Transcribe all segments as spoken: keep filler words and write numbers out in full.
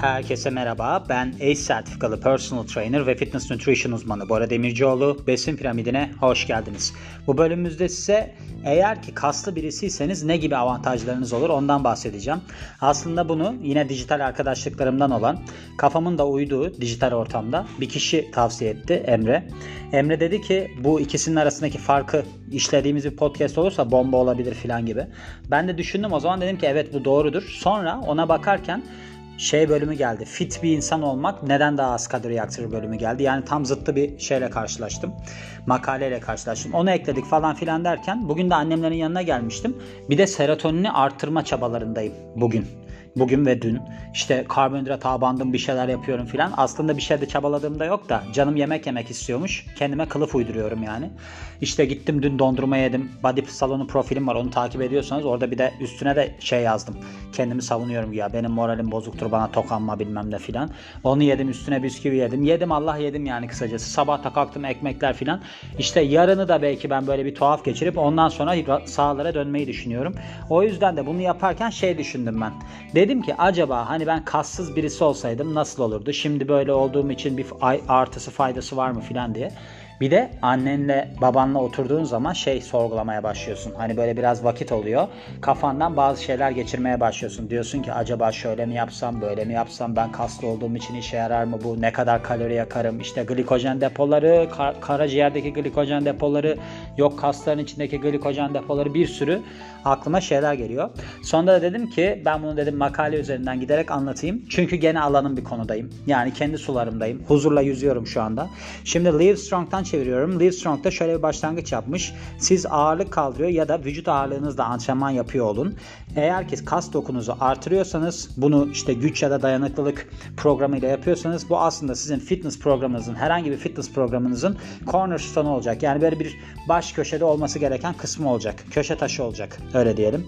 Herkese merhaba, ben ACE sertifikalı personal trainer ve fitness nutrition uzmanı Bora Demircioğlu. Besin piramidine hoş geldiniz. Bu bölümümüzde size eğer ki kaslı birisiyseniz ne gibi avantajlarınız olur ondan bahsedeceğim. Aslında bunu yine dijital arkadaşlıklarımdan olan, kafamın da uyduğu dijital ortamda bir kişi tavsiye etti, Emre. Emre dedi ki bu ikisinin arasındaki farkı işlediğimiz bir podcast olursa bomba olabilir filan gibi. Ben de düşündüm, o zaman dedim ki evet bu doğrudur. Sonra ona bakarken şey bölümü geldi. Fit bir insan olmak neden daha az kalori yaktırır bölümü geldi. Yani tam zıttı bir şeyle karşılaştım. Makaleyle karşılaştım. Onu ekledik falan filan derken bugün de annemlerin yanına gelmiştim. Bir de serotonini artırma çabalarındayım bugün. Bugün ve dün. İşte karbonhidrat abandım, bir şeyler yapıyorum filan. Aslında bir şey de çabaladığım da yok da canım yemek yemek istiyormuş. Kendime kılıf uyduruyorum yani. İşte gittim dün dondurma yedim. Bodyfit salonu profilim var, onu takip ediyorsanız orada bir de üstüne de şey yazdım. Kendimi savunuyorum ya, benim moralim bozuktur, bana tokanma bilmem ne filan. Onu yedim, üstüne bisküvi yedim. Yedim Allah yedim yani kısacası. Sabah da kalktım ekmekler filan. İşte yarını da belki ben böyle bir tuhaf geçirip ondan sonra sahalara dönmeyi düşünüyorum. O yüzden de bunu yaparken şey düşündüm ben. Dedim ki acaba hani ben kassız birisi olsaydım nasıl olurdu? Şimdi böyle olduğum için bir artısı faydası var mı filan diye. Bir de annenle babanla oturduğun zaman şey sorgulamaya başlıyorsun. Hani böyle biraz vakit oluyor. Kafandan bazı şeyler geçirmeye başlıyorsun. Diyorsun ki acaba şöyle mi yapsam, böyle mi yapsam, ben kaslı olduğum için işe yarar mı bu? Ne kadar kalori yakarım? İşte glikojen depoları, kar- karaciğerdeki glikojen depoları, yok kasların içindeki glikojen depoları, bir sürü aklıma şeyler geliyor. Sonunda da dedim ki ben bunu dedim makale üzerinden giderek anlatayım. Çünkü gene alanın bir konudayım. Yani kendi sularımdayım. Huzurla yüzüyorum şu anda. Şimdi Livestrong'dan çeviriyorum. Livestrong'da şöyle bir başlangıç yapmış. Siz ağırlık kaldırıyor ya da vücut ağırlığınızla antrenman yapıyor olun. Eğer ki kas dokunuzu artırıyorsanız, bunu işte güç ya da dayanıklılık programıyla yapıyorsanız, bu aslında sizin fitness programınızın, herhangi bir fitness programınızın cornerstone olacak. Yani böyle bir baş köşede olması gereken kısmı olacak. Köşe taşı olacak. Öyle diyelim.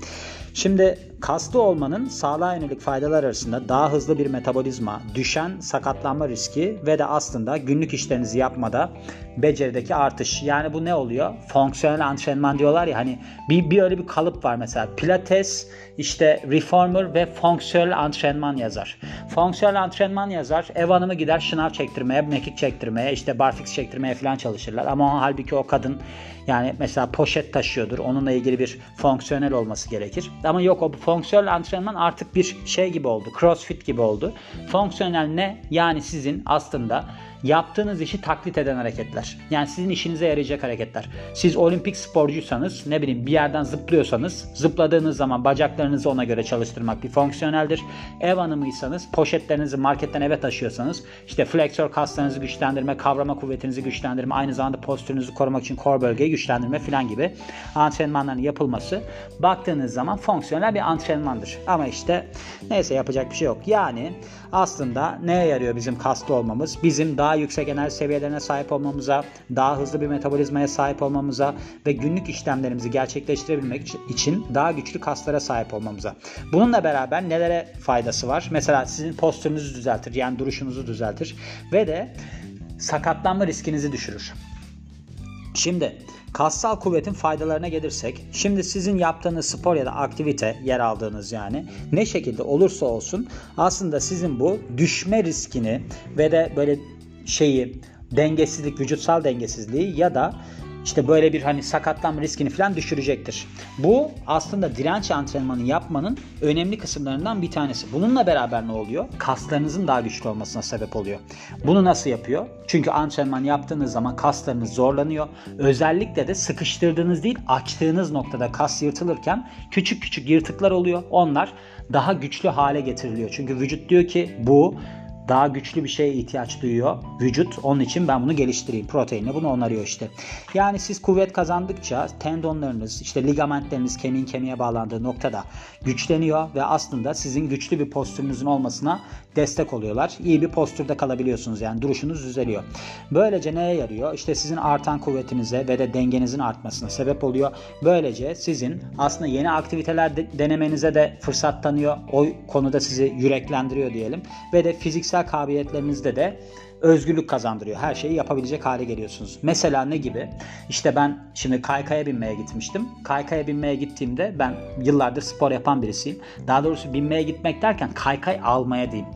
Şimdi kaslı olmanın sağlığa yönelik faydalar arasında daha hızlı bir metabolizma, düşen sakatlanma riski ve de aslında günlük işlerinizi yapmada becerideki artış. Yani bu ne oluyor? Fonksiyonel antrenman diyorlar ya, hani bir, bir öyle bir kalıp var mesela. Pilates, işte Reformer ve fonksiyonel antrenman yazar. Fonksiyonel antrenman yazar. Ev hanımı gider şınav çektirmeye, mekik çektirmeye, işte barfiks çektirmeye falan çalışırlar. Ama o, halbuki o kadın yani mesela poşet taşıyordur. Onunla ilgili bir fonksiyonel olması gerekir. Ama yok, o fonksiyonel antrenman artık bir şey gibi oldu. CrossFit gibi oldu. Fonksiyonel ne? Yani sizin aslında yaptığınız işi taklit eden hareketler. Yani sizin işinize yarayacak hareketler. Siz olimpik sporcuysanız, ne bileyim bir yerden zıplıyorsanız, zıpladığınız zaman bacaklarınızı ona göre çalıştırmak bir fonksiyoneldir. Ev hanımıysanız, poşetlerinizi marketten eve taşıyorsanız, işte fleksör kaslarınızı güçlendirme, kavrama kuvvetinizi güçlendirme, aynı zamanda postürünüzü korumak için kor bölgeyi güçlendirme filan gibi antrenmanların yapılması baktığınız zaman fonksiyonel bir antrenmandır. Ama işte neyse, yapacak bir şey yok. Yani aslında neye yarıyor bizim kaslı olmamız? Bizim daha Daha yüksek enerji seviyelerine sahip olmamıza, daha hızlı bir metabolizmaya sahip olmamıza ve günlük işlemlerimizi gerçekleştirebilmek için daha güçlü kaslara sahip olmamıza. Bununla beraber nelere faydası var? Mesela sizin postürünüzü düzeltir, yani duruşunuzu düzeltir ve de sakatlanma riskinizi düşürür. Şimdi kassal kuvvetin faydalarına gelirsek, şimdi sizin yaptığınız spor ya da aktivite, yer aldığınız yani ne şekilde olursa olsun aslında sizin bu düşme riskini ve de böyle şeyi, dengesizlik, vücutsal dengesizliği ya da işte böyle bir hani sakatlanma riskini falan düşürecektir. Bu aslında direnç antrenmanı yapmanın önemli kısımlarından bir tanesi. Bununla beraber ne oluyor? Kaslarınızın daha güçlü olmasına sebep oluyor. Bunu nasıl yapıyor? Çünkü antrenman yaptığınız zaman kaslarınız zorlanıyor. Özellikle de sıkıştırdığınız değil, açtığınız noktada kas yırtılırken küçük küçük yırtıklar oluyor. Onlar daha güçlü hale getiriliyor. Çünkü vücut diyor ki bu daha güçlü bir şeye ihtiyaç duyuyor vücut. Onun için ben bunu geliştireyim. Proteinle bunu onarıyor işte. Yani siz kuvvet kazandıkça tendonlarınız, işte ligamentleriniz kemiğin kemiğe bağlandığı noktada güçleniyor ve aslında sizin güçlü bir postürünüzün olmasına destek oluyorlar. İyi bir postürde kalabiliyorsunuz, yani duruşunuz düzeliyor. Böylece neye yarıyor? İşte sizin artan kuvvetinize ve de dengenizin artmasına sebep oluyor. Böylece sizin aslında yeni aktiviteler de, denemenize de fırsat tanıyor. O konuda sizi yüreklendiriyor diyelim. Ve de fiziksel kabiliyetlerinizde de özgürlük kazandırıyor. Her şeyi yapabilecek hale geliyorsunuz. Mesela ne gibi? İşte ben şimdi kaykaya binmeye gitmiştim. Kaykaya binmeye gittiğimde, ben yıllardır spor yapan birisiyim. Daha doğrusu binmeye gitmek derken kaykay almaya diyeyim.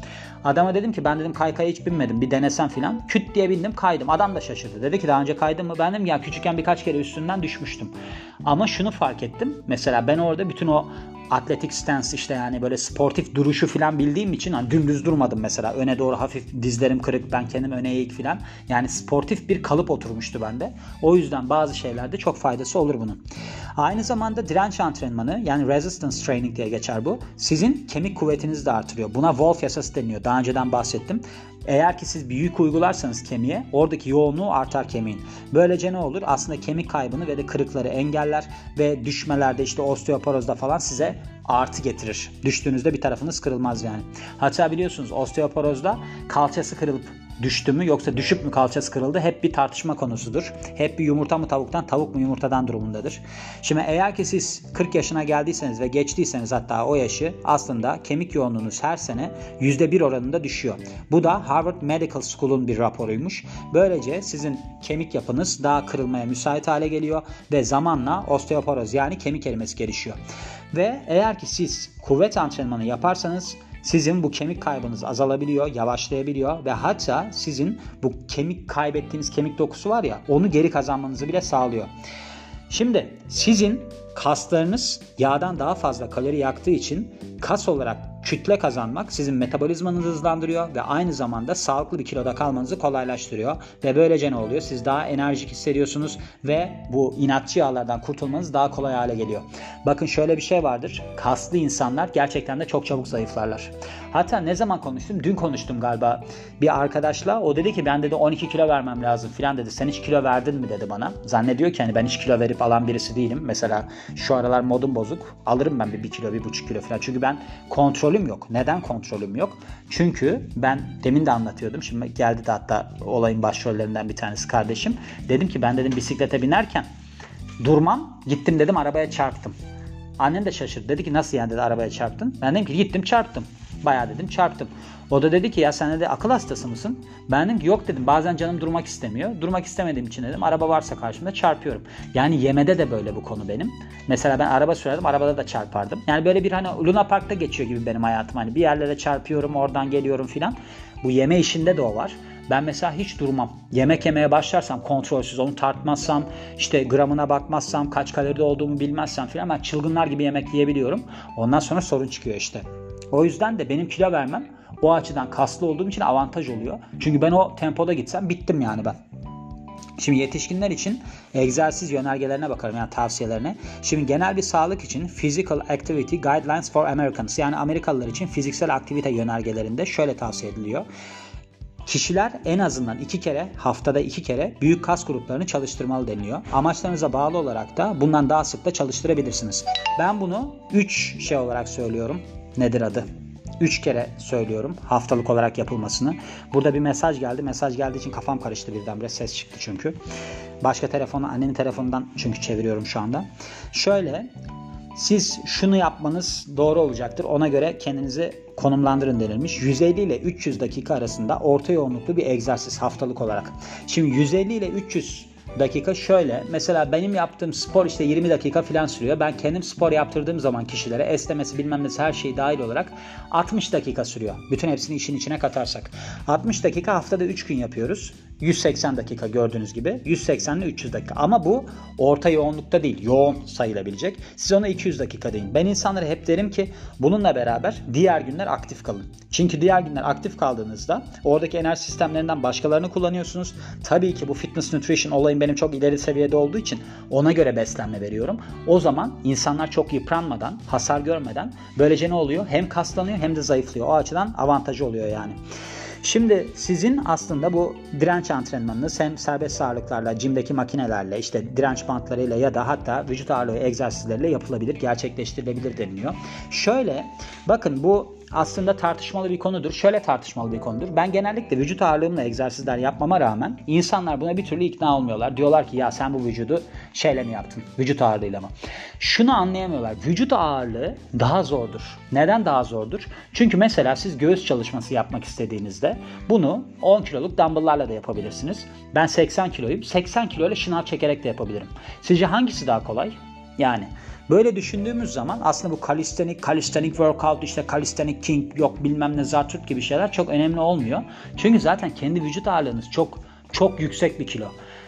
Adama dedim ki ben dedim kaykaya hiç binmedim, bir denesen filan. Küt diye bindim, kaydım. Adam da şaşırdı. Dedi ki daha önce kaydın mı? Ben dedim ya küçükken birkaç kere üstünden düşmüştüm. Ama şunu fark ettim. Mesela ben orada bütün o atletik stance, işte yani böyle sportif duruşu filan bildiğim için hani dümdüz durmadım mesela. Öne doğru hafif, dizlerim kırık, ben kendim öne eğik filan. Yani sportif bir kalıp oturmuştu bende. O yüzden bazı şeylerde çok faydası olur bunun. Aynı zamanda direnç antrenmanı, yani resistance training diye geçer bu. Sizin kemik kuvvetinizi de artırıyor. Buna Wolff yasası deniyor. Daha önceden bahsettim. Eğer ki siz bir yük uygularsanız kemiğe, oradaki yoğunluğu artar kemiğin. Böylece ne olur? Aslında kemik kaybını ve de kırıkları engeller ve düşmelerde, işte osteoporozda falan size artı getirir. Düştüğünüzde bir tarafınız kırılmaz yani. Hatta biliyorsunuz osteoporozda kalçası kırılıp düştü mü yoksa düşüp mü kalçası kırıldı hep bir tartışma konusudur. Hep bir yumurta mı tavuktan, tavuk mu yumurtadan durumundadır. Şimdi eğer ki siz kırk yaşına geldiyseniz ve geçtiyseniz hatta o yaşı, aslında kemik yoğunluğunuz her sene yüzde bir oranında düşüyor. Bu da Harvard Medical School'un bir raporuymuş. Böylece sizin kemik yapınız daha kırılmaya müsait hale geliyor ve zamanla osteoporoz, yani kemik erimesi gelişiyor. Ve eğer ki siz kuvvet antrenmanı yaparsanız sizin bu kemik kaybınız azalabiliyor, yavaşlayabiliyor ve hatta sizin bu kemik kaybettiğiniz kemik dokusu var ya, onu geri kazanmanızı bile sağlıyor. Şimdi sizin kaslarınız yağdan daha fazla kalori yaktığı için kas olarak kütle kazanmak sizin metabolizmanızı hızlandırıyor ve aynı zamanda sağlıklı bir kiloda kalmanızı kolaylaştırıyor. Ve böylece ne oluyor? Siz daha enerjik hissediyorsunuz ve bu inatçı yağlardan kurtulmanız daha kolay hale geliyor. Bakın şöyle bir şey vardır. Kaslı insanlar gerçekten de çok çabuk zayıflarlar. Hatta ne zaman konuştum? Dün konuştum galiba bir arkadaşla. O dedi ki ben dedi on iki kilo vermem lazım filan dedi. Sen hiç kilo verdin mi dedi bana. Zannediyor ki hani ben hiç kilo verip alan birisi değilim. Mesela şu aralar modum bozuk. Alırım ben bir, bir kilo, bir buçuk kilo filan. Çünkü ben kontrolüm yok. Neden kontrolüm yok? Çünkü ben demin de anlatıyordum. Şimdi geldi de hatta olayın başrollerinden bir tanesi kardeşim. Dedim ki ben dedim bisiklete binerken durmam. Gittim dedim arabaya çarptım. Annem de şaşırdı. Dedi ki nasıl yani dedi arabaya çarptın? Ben dedim ki gittim çarptım. Bayağı dedim çarptım. O da dedi ki ya sen de akıl hastası mısın? Ben dedim ki yok dedim, bazen canım durmak istemiyor. Durmak istemediğim için dedim araba varsa karşımda çarpıyorum. Yani yemede de böyle bu konu benim. Mesela ben araba sürerdim, arabada da çarpardım. Yani böyle bir hani Luna Park'ta geçiyor gibi benim hayatım. Hani bir yerlere çarpıyorum, oradan geliyorum filan. Bu yeme işinde de o var. Ben mesela hiç durmam. Yemek yemeye başlarsam kontrolsüz, onu tartmazsam, işte gramına bakmazsam, kaç kaloride olduğumu bilmezsem filan ben çılgınlar gibi yemek yiyebiliyorum. Ondan sonra sorun çıkıyor işte. O yüzden de benim kilo vermem o açıdan kaslı olduğum için avantaj oluyor. Çünkü ben o tempoda gitsem bittim yani ben. Şimdi yetişkinler için egzersiz yönergelerine bakarım, yani tavsiyelerine. Şimdi genel bir sağlık için Physical Activity Guidelines for Americans, yani Amerikalılar için fiziksel aktivite yönergelerinde şöyle tavsiye ediliyor. Kişiler en azından iki kere, haftada iki kere büyük kas gruplarını çalıştırmalı deniliyor. Amaçlarınıza bağlı olarak da bundan daha sık da çalıştırabilirsiniz. Ben bunu üç şey olarak söylüyorum. Nedir adı? üç kere söylüyorum haftalık olarak yapılmasını. Burada bir mesaj geldi. Mesaj geldiği için kafam karıştı birdenbire. Ses çıktı çünkü. Başka telefonu, annenin telefonundan çünkü çeviriyorum şu anda. Şöyle, siz şunu yapmanız doğru olacaktır. Ona göre kendinizi konumlandırın denilmiş. yüz elli ile üç yüz dakika arasında orta yoğunluklu bir egzersiz haftalık olarak. Şimdi yüz elli ile üç yüz dakika şöyle. Mesela benim yaptığım spor işte yirmi dakika falan sürüyor. Ben kendim spor yaptırdığım zaman kişilere esnemesi bilmem nesi her şeyi dahil olarak altmış dakika sürüyor. Bütün hepsini işin içine katarsak. altmış dakika haftada üç gün yapıyoruz. yüz seksen dakika gördüğünüz gibi. yüz seksen ile üç yüz dakika. Ama bu orta yoğunlukta değil. Yoğun sayılabilecek. Siz ona iki yüz dakika deyin. Ben insanlara hep derim ki bununla beraber diğer günler aktif kalın. Çünkü diğer günler aktif kaldığınızda oradaki enerji sistemlerinden başkalarını kullanıyorsunuz. Tabii ki bu fitness nutrition olayın benim çok ileri seviyede olduğu için ona göre beslenme veriyorum. O zaman insanlar çok yıpranmadan, hasar görmeden böylece ne oluyor? Hem kaslanıyor hem de zayıflıyor. O açıdan avantajı oluyor yani. Şimdi sizin aslında bu direnç antrenmanınız hem serbest ağırlıklarla, jimdeki makinelerle, işte direnç bantlarıyla ya da hatta vücut ağırlığı egzersizleriyle yapılabilir, gerçekleştirilebilir deniliyor. Şöyle bakın, bu aslında tartışmalı bir konudur. Şöyle tartışmalı bir konudur. Ben genellikle vücut ağırlığımla egzersizler yapmama rağmen insanlar buna bir türlü ikna olmuyorlar. Diyorlar ki ya sen bu vücudu şeyle mi yaptın? Vücut ağırlığıyla mı? Şunu anlayamıyorlar. Vücut ağırlığı daha zordur. Neden daha zordur? Çünkü mesela siz göğüs çalışması yapmak istediğinizde bunu on kiloluk dumbbell'larla da yapabilirsiniz. Ben seksen kiloyum. seksen kilo ile şınav çekerek de yapabilirim. Sizce hangisi daha kolay? Yani böyle düşündüğümüz zaman aslında bu kalistenik, kalistenik workout, işte kalistenik king, yok bilmem ne zartürt gibi şeyler çok önemli olmuyor. Çünkü zaten kendi vücut ağırlığınız çok çok yüksek bir kilo.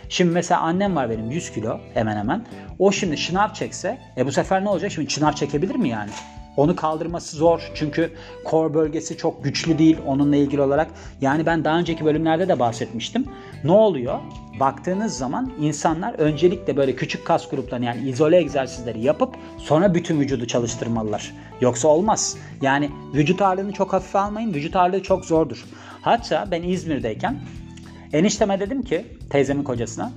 Şimdi mesela annem var benim yüz kilo hemen hemen. O şimdi şınav çekse e bu sefer ne olacak? Şimdi şınav çekebilir mi yani? Onu kaldırması zor çünkü kor bölgesi çok güçlü değil onunla ilgili olarak. Yani ben daha önceki bölümlerde de bahsetmiştim. Ne oluyor? Baktığınız zaman insanlar öncelikle böyle küçük kas gruplarını yani izole egzersizleri yapıp sonra bütün vücudu çalıştırmalılar. Yoksa olmaz. Yani vücut ağırlığını çok hafife almayın. Vücut ağırlığı çok zordur. Hatta ben İzmir'deyken enişteme dedim ki, teyzemin kocasına,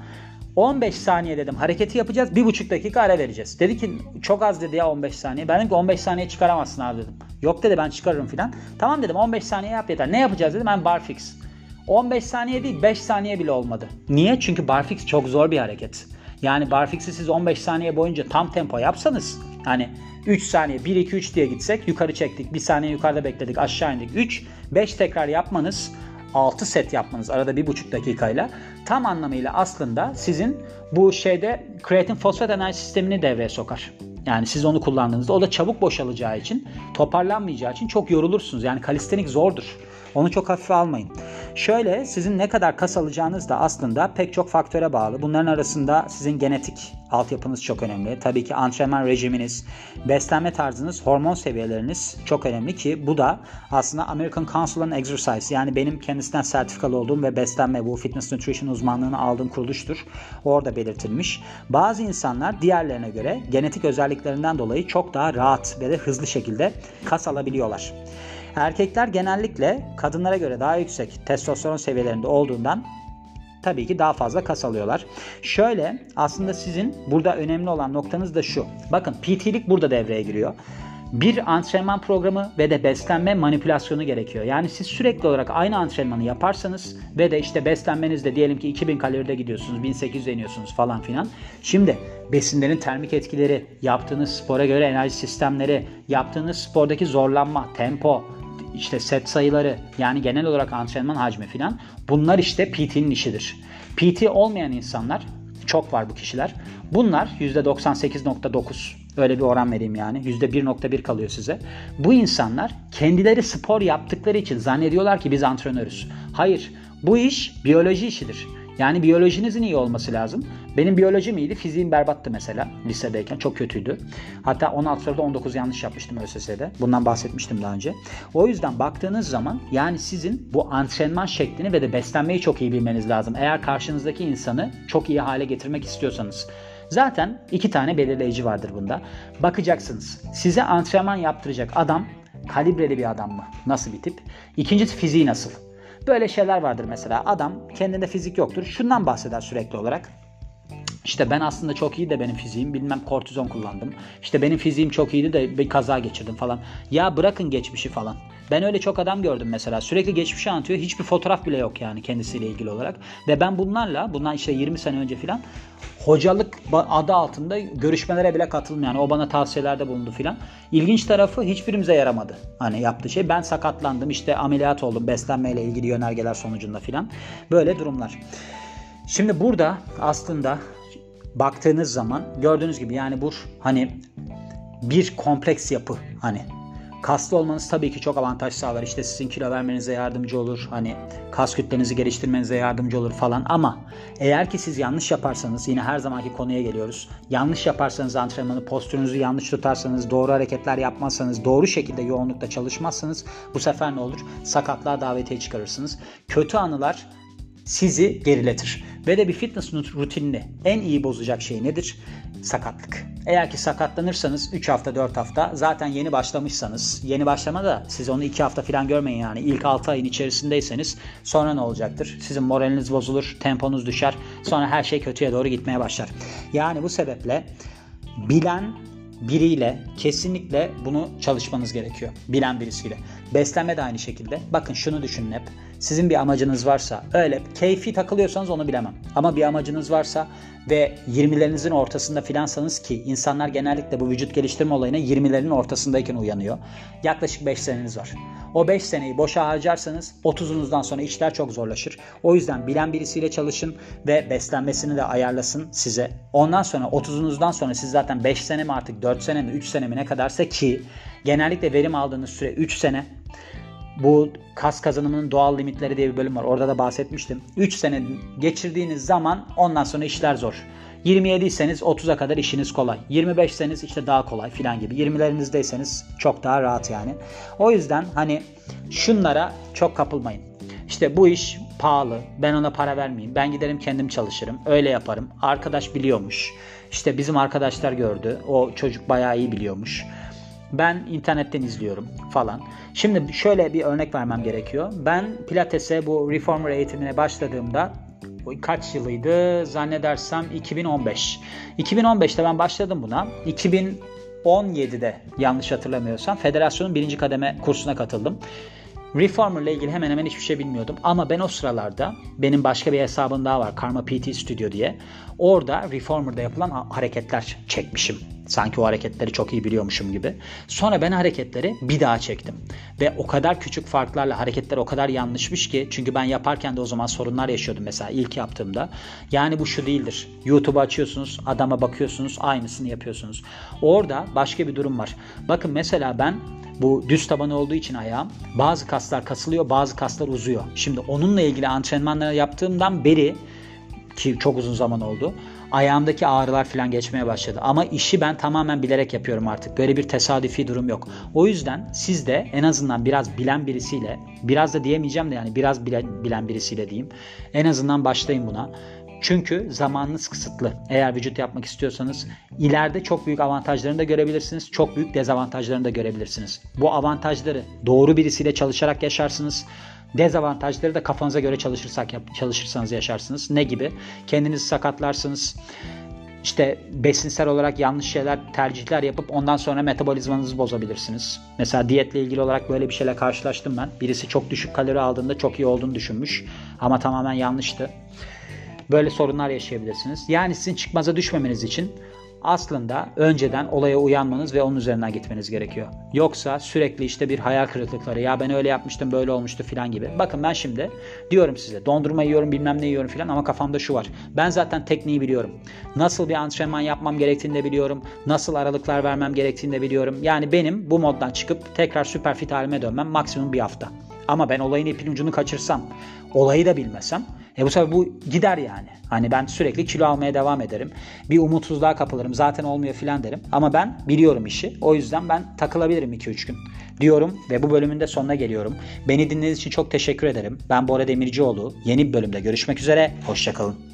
on beş saniye dedim hareketi yapacağız, bir buçuk dakika ara vereceğiz. Dedi ki çok az dedi ya on beş saniye. Ben dedim ki on beş saniye çıkaramazsın abi dedim. Yok dedi ben çıkarırım filan. Tamam dedim on beş saniye yap yeter. Ne yapacağız dedim ben barfix. on beş saniye değil beş saniye bile olmadı. Niye? Çünkü barfix çok zor bir hareket. Yani barfix'i siz on beş saniye boyunca tam tempo yapsanız hani üç saniye bir iki üç diye gitsek yukarı çektik bir saniye yukarıda bekledik aşağı indik üç beş tekrar yapmanız altı set yapmanız arada bir buçuk dakikayla tam anlamıyla aslında sizin bu şeyde kreatin fosfat enerji sistemini devreye sokar. Yani siz onu kullandığınızda o da çabuk boşalacağı için, toparlanmayacağı için çok yorulursunuz. Yani kalistenik zordur. Onu çok hafife almayın. Şöyle sizin ne kadar kas alacağınız da aslında pek çok faktöre bağlı. Bunların arasında sizin genetik altyapınız çok önemli. Tabii ki antrenman rejiminiz, beslenme tarzınız, hormon seviyeleriniz çok önemli ki bu da aslında American Council on Exercise yani benim kendisinden sertifikalı olduğum ve beslenme bu fitness nutrition uzmanlığını aldığım kuruluştur. Orada belirtilmiş. Bazı insanlar diğerlerine göre genetik özelliklerinden dolayı çok daha rahat ve de hızlı şekilde kas alabiliyorlar. Erkekler genellikle kadınlara göre daha yüksek testosteron seviyelerinde olduğundan tabii ki daha fazla kas alıyorlar. Şöyle aslında sizin burada önemli olan noktanız da şu. Bakın P T'lik burada devreye giriyor. Bir antrenman programı ve de beslenme manipülasyonu gerekiyor. Yani siz sürekli olarak aynı antrenmanı yaparsanız ve de işte beslenmenizde diyelim ki iki bin kaloride gidiyorsunuz, bin sekiz yüze iniyorsunuz falan filan. Şimdi besinlerin termik etkileri, yaptığınız spora göre enerji sistemleri, yaptığınız spordaki zorlanma, tempo, işte set sayıları yani genel olarak antrenman hacmi filan bunlar işte P T'nin işidir. P T olmayan insanlar çok var bu kişiler. Bunlar yüzde doksan sekiz virgül dokuz öyle bir oran vereyim yani. yüzde bir virgül bir kalıyor size. Bu insanlar kendileri spor yaptıkları için zannediyorlar ki biz antrenörüz. Hayır. Bu iş biyoloji işidir. Yani biyolojinizin iyi olması lazım. Benim biyolojim iyiydi. Fiziğim berbattı mesela lisedeyken. Çok kötüydü. Hatta on altı soruda on dokuz yanlış yapmıştım ÖSS'de. Bundan bahsetmiştim daha önce. O yüzden baktığınız zaman yani sizin bu antrenman şeklini ve de beslenmeyi çok iyi bilmeniz lazım. Eğer karşınızdaki insanı çok iyi hale getirmek istiyorsanız. Zaten iki tane belirleyici vardır bunda. Bakacaksınız. Size antrenman yaptıracak adam kalibreli bir adam mı? Nasıl bir tip? İkincisi fiziği nasıl? Böyle şeyler vardır mesela. Adam kendinde fizik yoktur. Şundan bahseder sürekli olarak. İşte ben aslında çok iyi de benim fiziğim bilmem kortizon kullandım. İşte benim fiziğim çok iyiydi de bir kaza geçirdim falan. Ya bırakın geçmişi falan. Ben öyle çok adam gördüm mesela. Sürekli geçmişi anlatıyor. Hiçbir fotoğraf bile yok yani kendisiyle ilgili olarak. Ve ben bunlarla, bundan işte yirmi sene önce filan hocalık adı altında görüşmelere bile katıldım. Yani o bana tavsiyelerde bulundu filan. İlginç tarafı hiçbirimize yaramadı. Hani yaptığı şey. Ben sakatlandım işte ameliyat oldum beslenmeyle ilgili yönergeler sonucunda filan. Böyle durumlar. Şimdi burada aslında baktığınız zaman gördüğünüz gibi yani bu hani bir kompleks yapı hani kaslı olmanız tabii ki çok avantaj sağlar işte sizin kilo vermenize yardımcı olur hani kas kütlenizi geliştirmenize yardımcı olur falan ama eğer ki siz yanlış yaparsanız yine her zamanki konuya geliyoruz yanlış yaparsanız antrenmanı postürünüzü yanlış tutarsanız doğru hareketler yapmazsanız doğru şekilde yoğunlukta çalışmazsanız bu sefer ne olur sakatlığa davetiye çıkarırsınız kötü anılar sizi geriletir. Ve de bir fitness rutinini en iyi bozacak şey nedir? Sakatlık. Eğer ki sakatlanırsanız üç hafta dört hafta zaten yeni başlamışsanız yeni başlamada siz onu iki hafta falan görmeyin yani ilk altı ayın içerisindeyseniz sonra ne olacaktır? Sizin moraliniz bozulur, temponuz düşer, sonra her şey kötüye doğru gitmeye başlar. Yani bu sebeple bilen biriyle kesinlikle bunu çalışmanız gerekiyor. Bilen birisiyle. Beslenme de aynı şekilde. Bakın şunu düşünün hep. Sizin bir amacınız varsa, öyle keyfi takılıyorsanız onu bilemem. Ama bir amacınız varsa ve yirmilerinizin ortasında filansanız, ki insanlar genellikle bu vücut geliştirme olayına yirmilerin ortasındayken uyanıyor. Yaklaşık beş seneniz var. O beş seneyi boşa harcarsanız otuzunuzdan sonra işler çok zorlaşır. O yüzden bilen birisiyle çalışın ve beslenmesini de ayarlasın size. Ondan sonra otuzunuzdan sonra siz zaten beş sene mi artık, dört sene mi, üç sene mi ne kadarsa, ki genellikle verim aldığınız süre üç sene. Bu kas kazanımının doğal limitleri diye bir bölüm var. Orada da bahsetmiştim. üç sene geçirdiğiniz zaman ondan sonra işler zor. yirmi yediyseniz otuza kadar işiniz kolay. yirmi beşseniz işte daha kolay filan gibi. yirmilerinizdeysenis'seniz çok daha rahat yani. O yüzden hani şunlara çok kapılmayın. İşte bu iş pahalı. Ben ona para vermeyeyim. Ben giderim kendim çalışırım. Öyle yaparım. Arkadaş biliyormuş. İşte bizim arkadaşlar gördü. O çocuk bayağı iyi biliyormuş. Ben internetten izliyorum falan. Şimdi şöyle bir örnek vermem gerekiyor. Ben Pilates'e, bu Reformer eğitimine başladığımda kaç yılıydı zannedersem iki bin on beş. iki bin on beşte ben başladım buna. iki bin on yedide yanlış hatırlamıyorsam federasyonun birinci kademe kursuna katıldım. Reformer ile ilgili hemen hemen hiçbir şey bilmiyordum. Ama ben o sıralarda, benim başka bir hesabım daha var, Karma P T Studio diye. Orada Reformer'da yapılan hareketler çekmişim. Sanki o hareketleri çok iyi biliyormuşum gibi. Sonra ben hareketleri bir daha çektim. Ve o kadar küçük farklarla hareketler o kadar yanlışmış ki. Çünkü ben yaparken de o zaman sorunlar yaşıyordum mesela ilk yaptığımda. Yani bu şu değildir. YouTube'u açıyorsunuz, adama bakıyorsunuz, aynısını yapıyorsunuz. Orada başka bir durum var. Bakın mesela ben, bu düz tabanı olduğu için ayağım, bazı kaslar kasılıyor, bazı kaslar uzuyor. Şimdi onunla ilgili antrenmanları yaptığımdan beri, ki çok uzun zaman oldu, ayağımdaki ağrılar falan geçmeye başladı. Ama işi ben tamamen bilerek yapıyorum artık. Böyle bir tesadüfi durum yok. O yüzden siz de en azından biraz bilen birisiyle, biraz da diyemeyeceğim de yani biraz bilen, bilen birisiyle diyeyim. En azından başlayın buna. Çünkü zamanınız kısıtlı. Eğer vücut yapmak istiyorsanız ileride çok büyük avantajlarını da görebilirsiniz. Çok büyük dezavantajlarını da görebilirsiniz. Bu avantajları doğru birisiyle çalışarak yaşarsınız. Dezavantajları da kafanıza göre çalışırsak çalışırsanız yaşarsınız. Ne gibi? Kendinizi sakatlarsınız. İşte besinsel olarak yanlış şeyler, tercihler yapıp ondan sonra metabolizmanızı bozabilirsiniz. Mesela diyetle ilgili olarak böyle bir şeyle karşılaştım ben. Birisi çok düşük kalori aldığında çok iyi olduğunu düşünmüş ama tamamen yanlıştı. Böyle sorunlar yaşayabilirsiniz. Yani sizin çıkmaza düşmemeniz için aslında önceden olaya uyanmanız ve onun üzerinden gitmeniz gerekiyor. Yoksa sürekli işte bir hayal kırıklıkları, ya ben öyle yapmıştım, böyle olmuştu filan gibi. Bakın ben şimdi diyorum size, dondurma yiyorum, bilmem ne yiyorum filan, ama kafamda şu var. Ben zaten tekniği biliyorum. Nasıl bir antrenman yapmam gerektiğini de biliyorum. Nasıl aralıklar vermem gerektiğini de biliyorum. Yani benim bu moddan çıkıp tekrar süper fit halime dönmem maksimum bir hafta. Ama ben olayın ipin ucunu kaçırsam, olayı da bilmesem, E bu sefer bu gider yani. Hani ben sürekli kilo almaya devam ederim. Bir umutsuzluğa kapılırım. Zaten olmuyor filan derim. Ama ben biliyorum işi. O yüzden ben takılabilirim iki üç gün diyorum ve bu bölümün de sonuna geliyorum. Beni dinlediğiniz için çok teşekkür ederim. Ben Bora Demircioğlu. Yeni bir bölümde görüşmek üzere. Hoşça kalın.